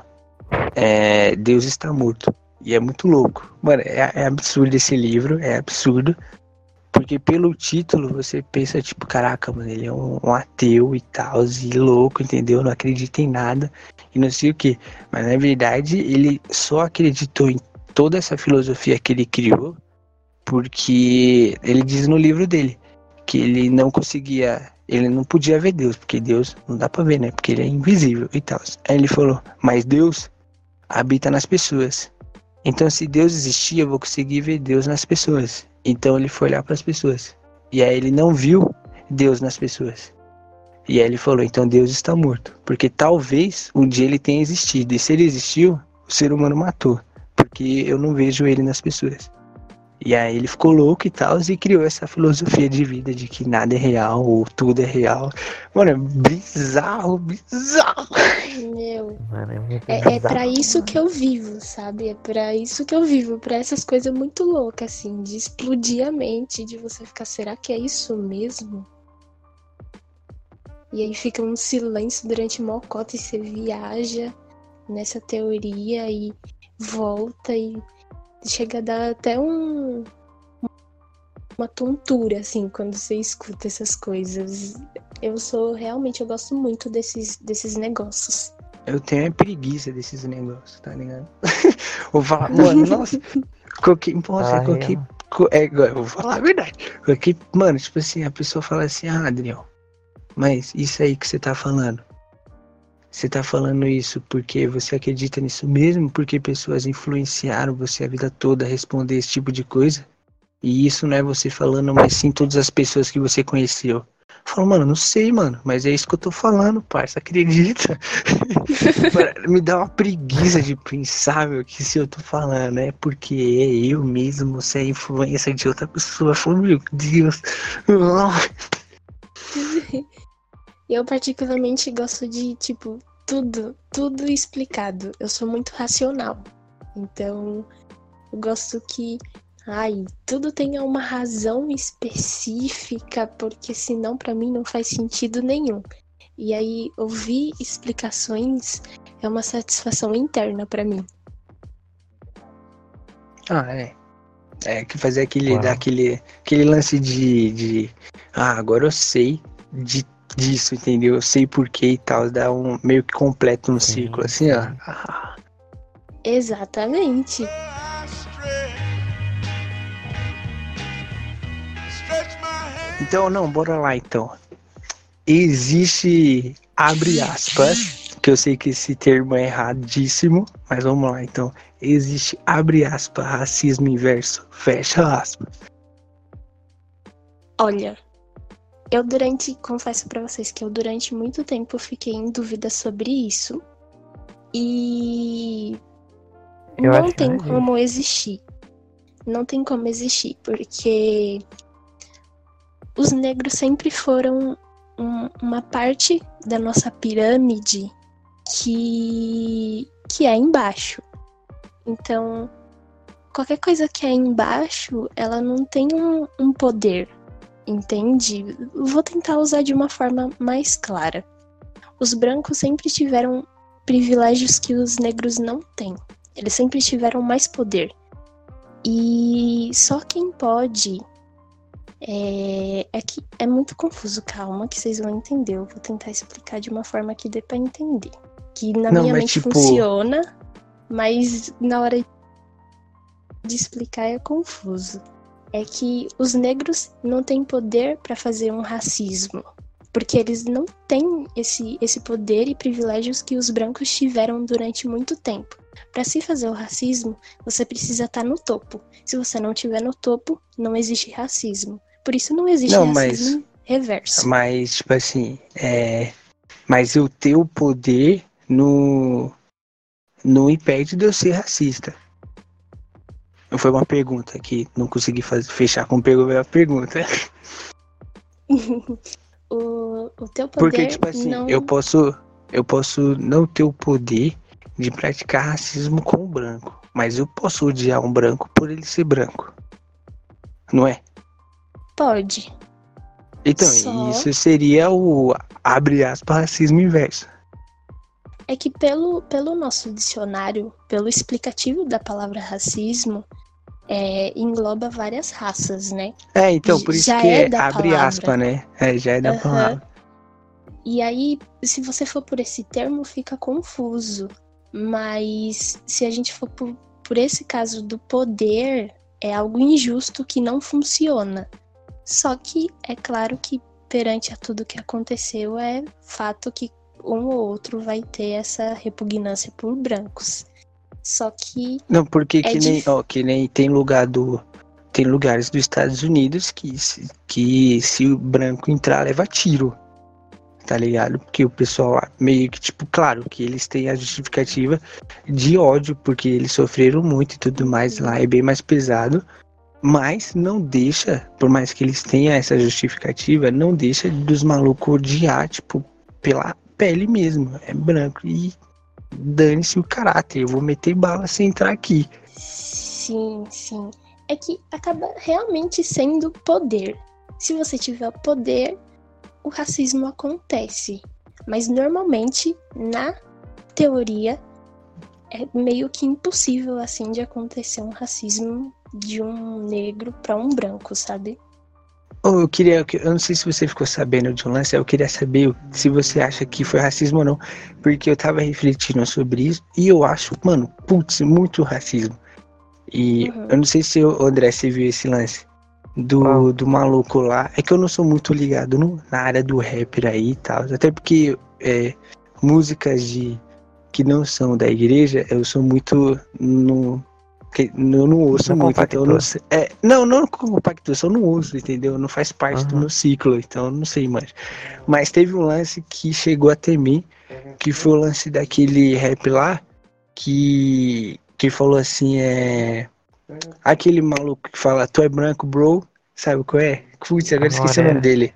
Deus Está Morto. E é muito louco. Mano, é absurdo esse livro, é absurdo. Porque pelo título você pensa, tipo, caraca, mano, ele é um ateu e tal, e louco, entendeu? Não acredita em nada e não sei o quê. Mas na verdade ele só acreditou em toda essa filosofia que ele criou porque ele diz no livro dele que ele não conseguia, ele não podia ver Deus, porque Deus não dá pra ver, né? Porque ele é invisível e tal. Aí ele falou, mas Deus habita nas pessoas. Então se Deus existia, eu vou conseguir ver Deus nas pessoas. Então ele foi olhar para as pessoas. E aí ele não viu Deus nas pessoas. E aí ele falou, então Deus está morto. Porque talvez um dia ele tenha existido. E se ele existiu, o ser humano matou. Porque eu não vejo ele nas pessoas. E aí ele ficou louco e tal. E criou essa filosofia de vida de que nada é real ou tudo é real. Mano, é bizarro. Meu, mano, é muito bizarro. É pra isso que eu vivo, sabe? É pra isso que eu vivo. Pra essas coisas muito loucas, assim. De explodir a mente. De você ficar, será que é isso mesmo? E aí fica um silêncio durante mocota. E você viaja nessa teoria. E volta e... Chega a dar até uma tontura, assim, quando você escuta essas coisas. Eu gosto muito desses negócios. Eu tenho a preguiça desses negócios, tá ligado? Vou falar, mano, nossa, eu vou falar a verdade. Porque, mano, tipo assim, a pessoa fala assim, Adriel, mas isso aí que você tá falando? Você tá falando isso porque você acredita nisso mesmo? Porque pessoas influenciaram você a vida toda a responder esse tipo de coisa? E isso não é você falando, mas sim todas as pessoas que você conheceu. Falou, mano, não sei, mano, mas é isso que eu tô falando, parça, acredita? Me dá uma preguiça de pensar, meu, que se eu tô falando é porque é eu mesmo, se é influência de outra pessoa. Eu falei, meu Deus. Eu particularmente gosto de, tipo, tudo explicado. Eu sou muito racional. Então, eu gosto que, ai, tudo tenha uma razão específica, porque senão pra mim não faz sentido nenhum. E aí, ouvir explicações é uma satisfação interna pra mim. Ah, é. É, que fazer aquele lance de agora eu sei disso, entendeu? Eu sei porquê e tal, dá um meio que completo um ciclo, assim, ó. Ah. Exatamente. Então, não, bora lá, então. Existe, abre aspas, que eu sei que esse termo é erradíssimo, mas vamos lá, então. Existe, abre aspas, racismo inverso, fecha aspas. Olha, confesso pra vocês que eu durante muito tempo fiquei em dúvida sobre isso. E não tem como existir. Não tem como existir, porque os negros sempre foram uma parte da nossa pirâmide que é embaixo. Então, qualquer coisa que é embaixo, ela não tem um poder, entende? Vou tentar usar de uma forma mais clara. Os brancos sempre tiveram privilégios que os negros não têm. Eles sempre tiveram mais poder. E só quem pode... É que é muito confuso, calma, que vocês vão entender. Eu vou tentar explicar de uma forma que dê pra entender. Que na minha mente funciona, mas na hora de explicar é confuso. É que os negros não têm poder pra fazer um racismo, porque eles não têm esse poder e privilégios que os brancos tiveram durante muito tempo. Pra se fazer o racismo, você precisa estar no topo. Se você não estiver no topo, não existe racismo. Por isso não existe racismo reverso. Mas, tipo assim, mas eu ter o poder não impede de eu ser racista. Foi uma pergunta que não consegui fechar com a pergunta. O teu poder. Porque, tipo assim, não... eu posso não ter o poder de praticar racismo com o branco, mas eu posso odiar um branco por ele ser branco. Não é? Pode. Então, isso seria o, abre aspas, racismo inverso. É que pelo nosso dicionário, pelo explicativo da palavra racismo, engloba várias raças, né? É, então, por isso já que é abre palavra. Aspas, né? É, já é da palavra. E aí, se você for por esse termo, fica confuso. Mas se a gente for por esse caso do poder, é algo injusto que não funciona. Só que é claro que perante a tudo que aconteceu, é fato que um ou outro vai ter essa repugnância por brancos. Só que... Não, porque que nem tem lugares dos Estados Unidos que se o branco entrar, leva tiro. Tá ligado? Porque o pessoal lá meio que, tipo, claro que eles têm a justificativa de ódio, porque eles sofreram muito e tudo mais lá, é bem mais pesado, mas não deixa, por mais que eles tenham essa justificativa, não deixa dos malucos odiar, tipo, pela pele mesmo, é branco, e dane-se o caráter, eu vou meter bala sem entrar aqui. Sim, sim. É que acaba realmente sendo poder. Se você tiver poder, o racismo acontece, mas normalmente, na teoria, é meio que impossível, assim, de acontecer um racismo de um negro para um branco, sabe? Eu não sei se você ficou sabendo de um lance, eu queria saber se você acha que foi racismo ou não, porque eu tava refletindo sobre isso e eu acho, mano, putz, muito racismo. E eu não sei se, André, você viu esse lance. Do maluco lá. É que eu não sou muito ligado na área do rapper aí e tal. Até porque músicas que não são da igreja, eu sou muito no, porque eu não ouço não muito, então eu não sei. É, não compacto, eu não ouço, entendeu? Não faz parte do meu ciclo, então eu não sei mais. Mas teve um lance que chegou até mim, que foi o lance daquele rap lá, que falou assim, aquele maluco que fala, tu é branco, bro, sabe qual é? Putz, agora esqueci o nome dele.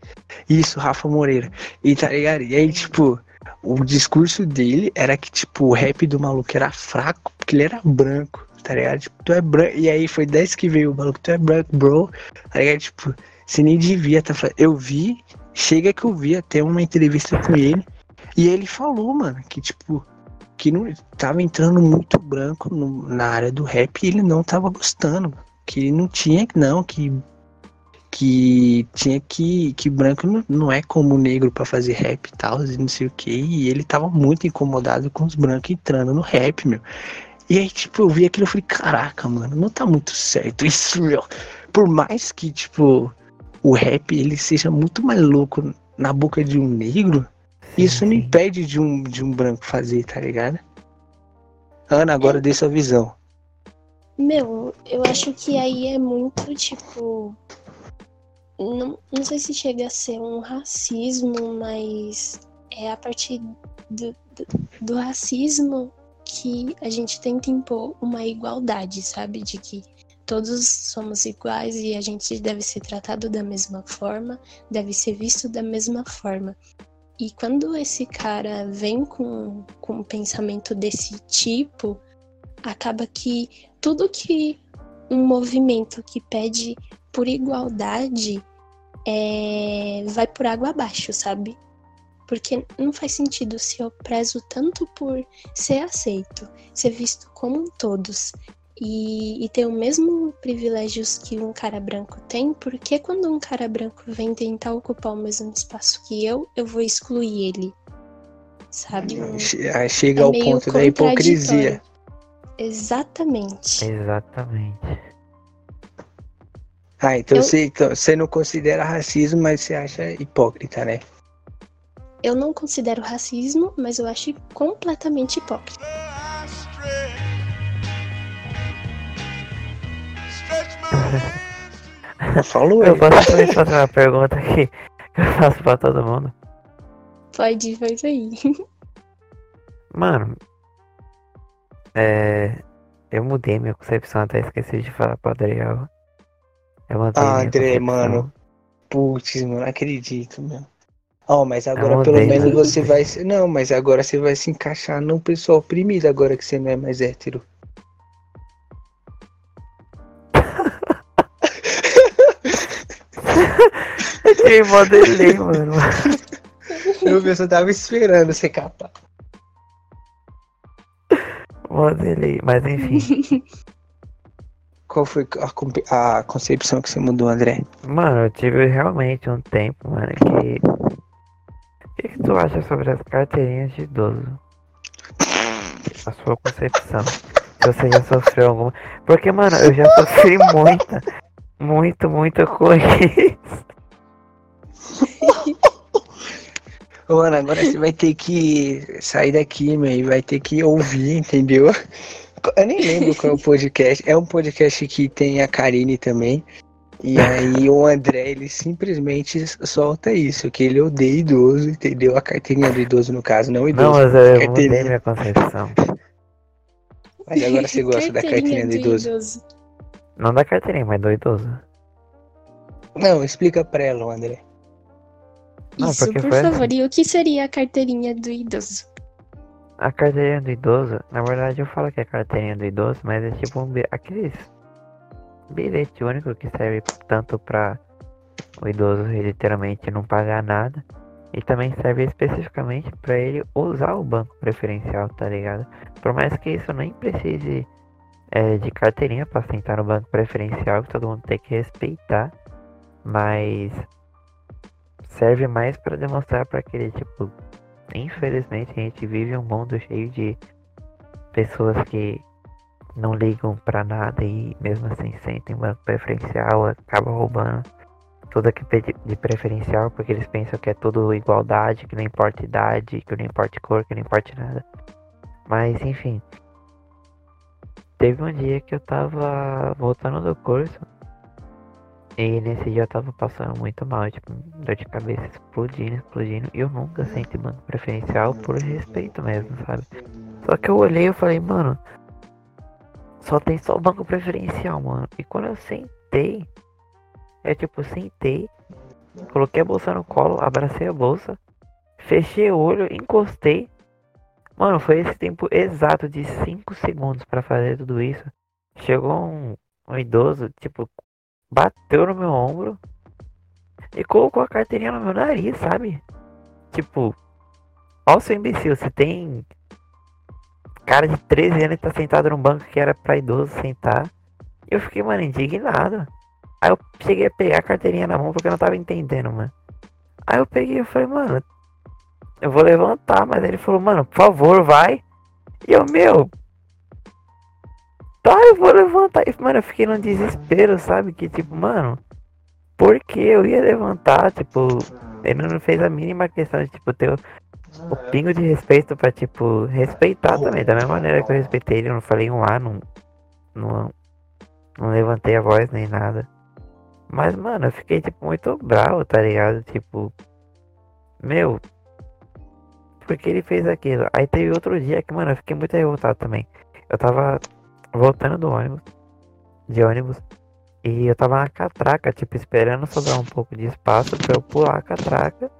Isso, Rafa Moreira. E tá ligado? E aí, tipo, o discurso dele era que, tipo, o rap do maluco era fraco, porque ele era branco, tá ligado? Tipo, tu é branco. E aí foi 10 que veio o maluco, tu é branco, bro, tá ligado? Tipo, você nem devia tá falando. Eu vi, chega que eu vi até uma entrevista com ele, e ele falou, mano, que, tipo, que não tava entrando muito branco na área do rap, e ele não tava gostando, que não tinha, não, que tinha que branco não é como negro pra fazer rap e tal, e não sei o que, e ele tava muito incomodado com os brancos entrando no rap, meu. E aí, tipo, eu vi aquilo e falei, caraca, mano, não tá muito certo isso, meu. Por mais que, tipo, o rap, ele seja muito mais louco na boca de um negro, isso não impede de um branco fazer, tá ligado? Ana, agora dê sua visão. Meu, eu acho que aí é muito, tipo... Não sei se chega a ser um racismo, mas é a partir do racismo que a gente tenta impor uma igualdade, sabe? De que todos somos iguais e a gente deve ser tratado da mesma forma, deve ser visto da mesma forma. E quando esse cara vem com um pensamento desse tipo, acaba que tudo que um movimento que pede por igualdade vai por água abaixo, sabe? Porque não faz sentido se eu prezo tanto por ser aceito, ser visto como todos e ter os mesmos privilégios que um cara branco tem, porque quando um cara branco vem tentar ocupar o mesmo espaço que eu vou excluir ele, sabe? Aí chega ao ponto da hipocrisia. Exatamente. Ah, então você não considera racismo, mas você acha hipócrita, né? Eu não considero racismo, mas eu acho completamente hipócrita. Falou, eu posso também fazer uma pergunta aqui que eu faço pra todo mundo? Pode, faz aí. Mano, eu mudei minha concepção, até esqueci de falar pra Adriel. André, mano, putz, mano, não acredito, mano. Ó, mas agora pelo menos você vai... Não, mas agora você vai se encaixar num pessoal oprimido agora que você não é mais hétero. Eu modelei, mano. Eu só tava esperando você capar. Modelei, mas enfim... Qual foi a concepção que você mudou, André? Mano, eu tive realmente um tempo, mano, que... O que tu acha sobre as carteirinhas de idoso? A sua concepção. Se você já sofreu alguma... Porque, mano, eu já sofri muito com isso. Mano, agora você vai ter que sair daqui, meu, e vai ter que ouvir, entendeu? Eu nem lembro qual é o podcast. É um podcast que tem a Karine também. E aí o André, ele simplesmente solta isso, que ele odeia idoso, entendeu? A carteirinha do idoso, no caso, não idoso. Não, mas eu mudei minha concepção. Mas agora você gosta da carteirinha do idoso. Não da carteirinha, mas do idoso. Não, explica pra ela, André. Não, isso, por favor. Assim. E o que seria a carteirinha do idoso? A carteirinha do idoso, na verdade eu falo que é a carteirinha do idoso, mas é tipo aquele bilhete único que serve tanto para o idoso literalmente não pagar nada, e também serve especificamente para ele usar o banco preferencial, tá ligado? Por mais que isso nem precise de carteirinha para sentar no banco preferencial, que todo mundo tem que respeitar, mas serve mais para demonstrar para aquele tipo... Infelizmente a gente vive um mundo cheio de pessoas que não ligam pra nada e mesmo assim sentem banco preferencial, acabam roubando tudo que de preferencial, porque eles pensam que é tudo igualdade, que não importa idade, que não importa cor, que não importa nada. Mas enfim, Teve um dia que eu tava voltando do curso e nesse dia eu tava passando muito mal, tipo, dor de cabeça, explodindo, e eu nunca senti banco preferencial por respeito mesmo, sabe? Só que eu olhei e falei, mano, só tem banco preferencial, mano. E quando eu sentei, coloquei a bolsa no colo, abracei a bolsa, fechei o olho, encostei. Mano, foi esse tempo exato de 5 segundos pra fazer tudo isso. Chegou um idoso, tipo, bateu no meu ombro e colocou a carteirinha no meu nariz, sabe? Tipo, ó, seu imbecil, você tem cara de 13 anos e tá sentado num banco que era pra idoso sentar. E eu fiquei, mano, indignado. Aí eu cheguei a pegar a carteirinha na mão porque eu não tava entendendo, mano. Aí eu peguei e falei, mano, eu vou levantar, mas ele falou, mano, por favor, vai. E eu, meu, tá, eu vou levantar. E, mano, eu fiquei num desespero, sabe? Que, tipo, mano, porque eu ia levantar, tipo, ele não fez a mínima questão de, tipo, ter o pingo de respeito pra, tipo, respeitar também. Da mesma maneira que eu respeitei ele, eu não falei um A, não levantei a voz nem nada. Mas, mano, eu fiquei, tipo, muito bravo, tá ligado? Tipo, meu, porque ele fez aquilo. Aí teve outro dia que, mano, eu fiquei muito revoltado também. Eu tava voltando do ônibus, e eu tava na catraca, tipo, esperando sobrar um pouco de espaço pra eu pular a catraca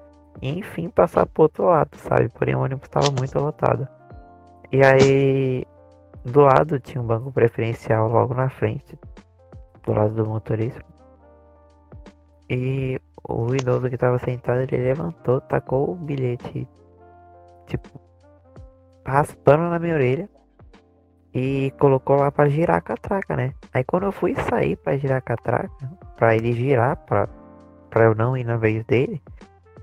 e, enfim, passar pro outro lado, sabe? Porém, o ônibus tava muito lotado. E aí, do lado tinha um banco preferencial logo na frente, do lado do motorista. E o idoso que tava sentado, ele levantou, tacou o bilhete, tipo, raspando na minha orelha e colocou lá pra girar a catraca, né? Aí quando eu fui sair pra girar a catraca, pra ele girar, pra eu não ir na vez dele,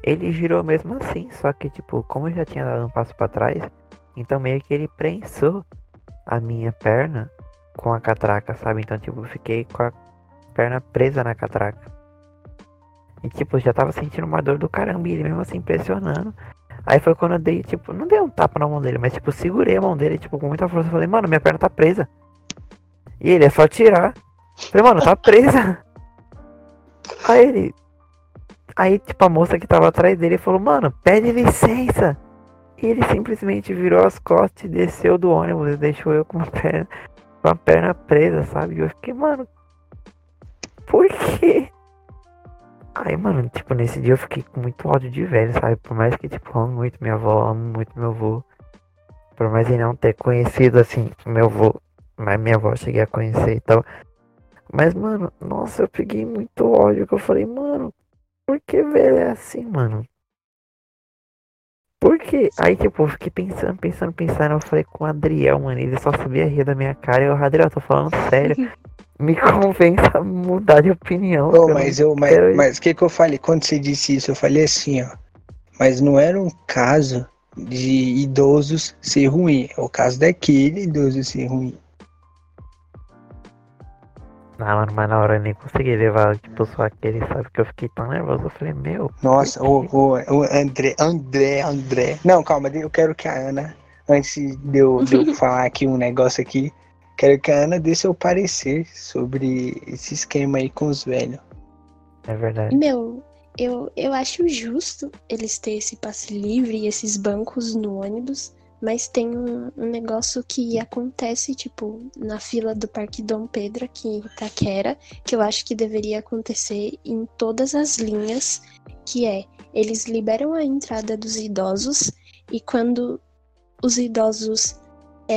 ele girou mesmo assim, só que, tipo, como eu já tinha dado um passo pra trás, então meio que ele prensou a minha perna com a catraca, sabe? Então, tipo, eu fiquei com a perna presa na catraca e, tipo, eu já tava sentindo uma dor do caramba e ele mesmo assim pressionando. Aí foi quando eu dei, tipo, não dei um tapa na mão dele, mas, tipo, segurei a mão dele, tipo, com muita força. Eu falei, mano, minha perna tá presa. E ele, é só tirar. Eu falei, mano, tá presa. Aí ele, tipo, a moça que tava atrás dele falou, mano, pede licença. E ele simplesmente virou as costas e desceu do ônibus e deixou eu com a perna presa, sabe? E eu fiquei, mano, por quê? Aí, mano, tipo, nesse dia eu fiquei com muito ódio de velho, sabe? Por mais que, tipo, eu amo muito minha avó, amo muito meu avô. Por mais ele não ter conhecido, assim, meu avô. Mas minha avó eu cheguei a conhecer e tal. Mas, mano, nossa, eu peguei muito ódio. Que eu falei, mano, por que velho é assim, mano? Por que? Aí, tipo, eu fiquei pensando. Eu falei com o Adriel, mano. Ele só sabia rir da minha cara. Eu, Adriel, tô falando sério. Me convence a mudar de opinião. Oh, mas o que eu falei quando você disse isso? Eu falei assim, ó. Mas não era um caso de idosos ser ruim. É o caso daquele idoso ser ruim. Ah, mano, mas na hora eu nem consegui levar, tipo, só aquele, sabe? Que eu fiquei tão nervoso. Eu falei, meu. Nossa, o André. Não, calma, eu quero que a Ana, antes de eu falar aqui um negócio aqui. Quero que a Ana dê seu parecer sobre esse esquema aí com os velhos. É verdade. Meu, eu acho justo eles terem esse passe livre e esses bancos no ônibus, mas tem um negócio que acontece, tipo, na fila do Parque Dom Pedro aqui em Itaquera, que eu acho que deveria acontecer em todas as linhas, que é, eles liberam a entrada dos idosos e quando os idosos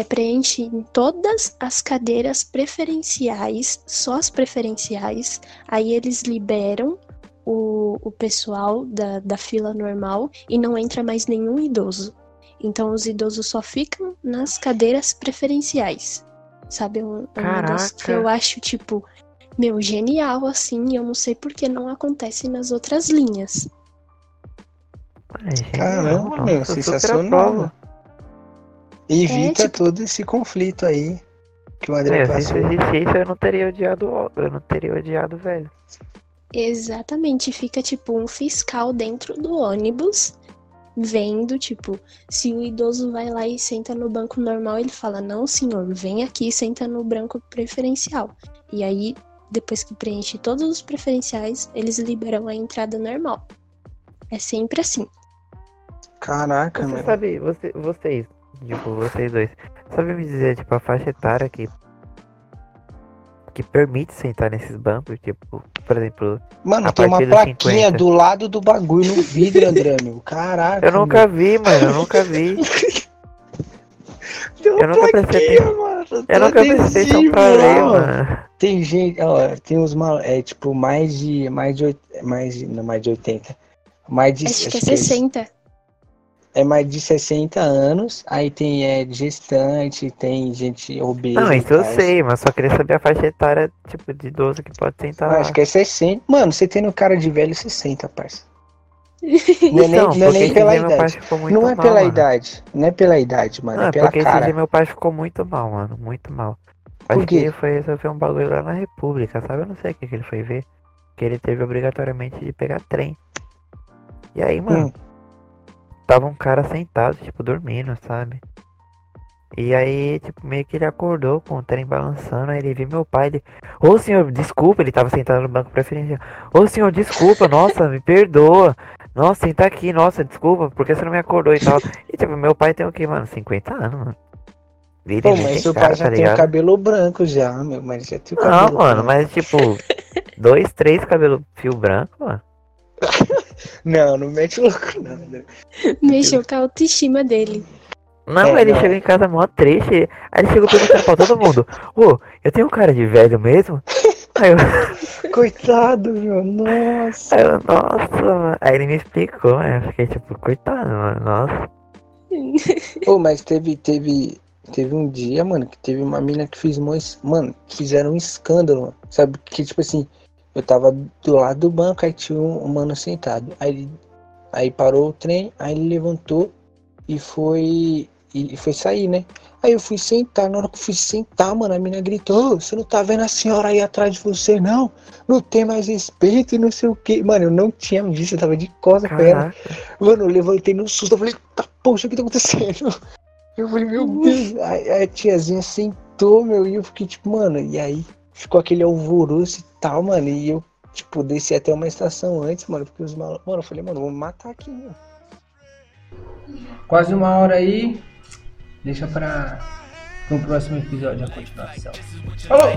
preenchem todas as cadeiras preferenciais, só as preferenciais, aí eles liberam o pessoal da fila normal e não entra mais nenhum idoso. Então os idosos só ficam nas cadeiras preferenciais, sabe? Um negócio que eu acho, tipo, meu, genial, assim, eu não sei porque não acontece nas outras linhas. Caramba, meu, sensacional. Evita tipo, todo esse conflito aí que o André passou. Se existisse, eu não teria odiado, velho. Exatamente, fica tipo um fiscal dentro do ônibus vendo, tipo, se o idoso vai lá e senta no banco normal, ele fala, não, senhor, vem aqui e senta no banco preferencial. E aí, depois que preenche todos os preferenciais, eles liberam a entrada normal. É sempre assim. Caraca, mano. Você sabe, vocês dois, sabe me dizer, tipo, a faixa etária que permite sentar nesses bancos, tipo, por exemplo... Mano, tem uma plaquinha 50. Do lado do bagulho no vidro, André, meu. Caraca. Eu nunca vi, mano, Tem uma plaquinha, mano. Eu nunca pensei que eu parei, mano. Tem gente, ó, tem uns malucos, é tipo, mais de 80. Mais de... Acho que é 60. É mais de 60 anos, aí tem gestante, tem gente obesa. Não, isso eu sei, mas só queria saber a faixa etária, tipo, de idoso que pode sentar. Acho que é 60. Mano, você tem no cara de velho 60, parça. Não é nem pela idade. Não é pela idade. Não é pela idade, mano. Não, é pela porque cara. Esse dia meu pai ficou muito mal, mano. Muito mal. Acho que ele foi resolver um bagulho lá na República, sabe? Eu não sei o que ele foi ver. Que ele teve obrigatoriamente de pegar trem. E aí, mano. Tava um cara sentado, tipo, dormindo, sabe? E aí, tipo, meio que ele acordou com o trem balançando. Aí ele viu meu pai, ele... Ô, senhor, desculpa, ele tava sentado no banco preferencial. Ô, senhor, desculpa, nossa, me perdoa. Nossa, senta aqui, nossa, desculpa, porque você não me acordou e tal. E, tipo, meu pai tem o quê, mano? 50 anos, mano. Ele mas seu pai já tem o cabelo branco já, meu, mas já tem o cabelo branco. Não, mano, mas, tipo, 2, 3 cabelo fio branco, mano. Não, não mexe o louco, não. Mexeu com a autoestima dele. Não, ele chegou em casa mó triste. Aí ele chegou perguntando pra todo mundo: Ô, eu tenho um cara de velho mesmo? Aí eu... Coitado, meu, nossa. Aí eu, nossa. Aí ele me explicou, aí eu fiquei tipo, coitado, mano, nossa. Ô, mas teve um dia, mano, que teve uma mina que fez fizeram um escândalo, mano. Sabe, que tipo assim. Eu tava do lado do banco, aí tinha um mano sentado. Aí parou o trem, aí ele levantou e foi sair, né? Aí eu fui sentar, na hora que eu fui sentar, mano, a mina gritou, você não tá vendo a senhora aí atrás de você, não? Não tem mais respeito e não sei o quê. Mano, eu não tinha visto, eu tava de costas com ela. Mano, eu levantei no susto, eu falei, tá, poxa, o que tá acontecendo? Eu falei, meu Deus, aí a tiazinha sentou, meu, e eu fiquei tipo, mano, e aí? Ficou aquele alvoroço e tal, mano. E eu, tipo, desci até uma estação antes, mano. Porque os malucos... Mano, eu falei, mano, vamos matar aqui, mano. Quase uma hora aí. Deixa pra... no próximo episódio a continuação. Falou!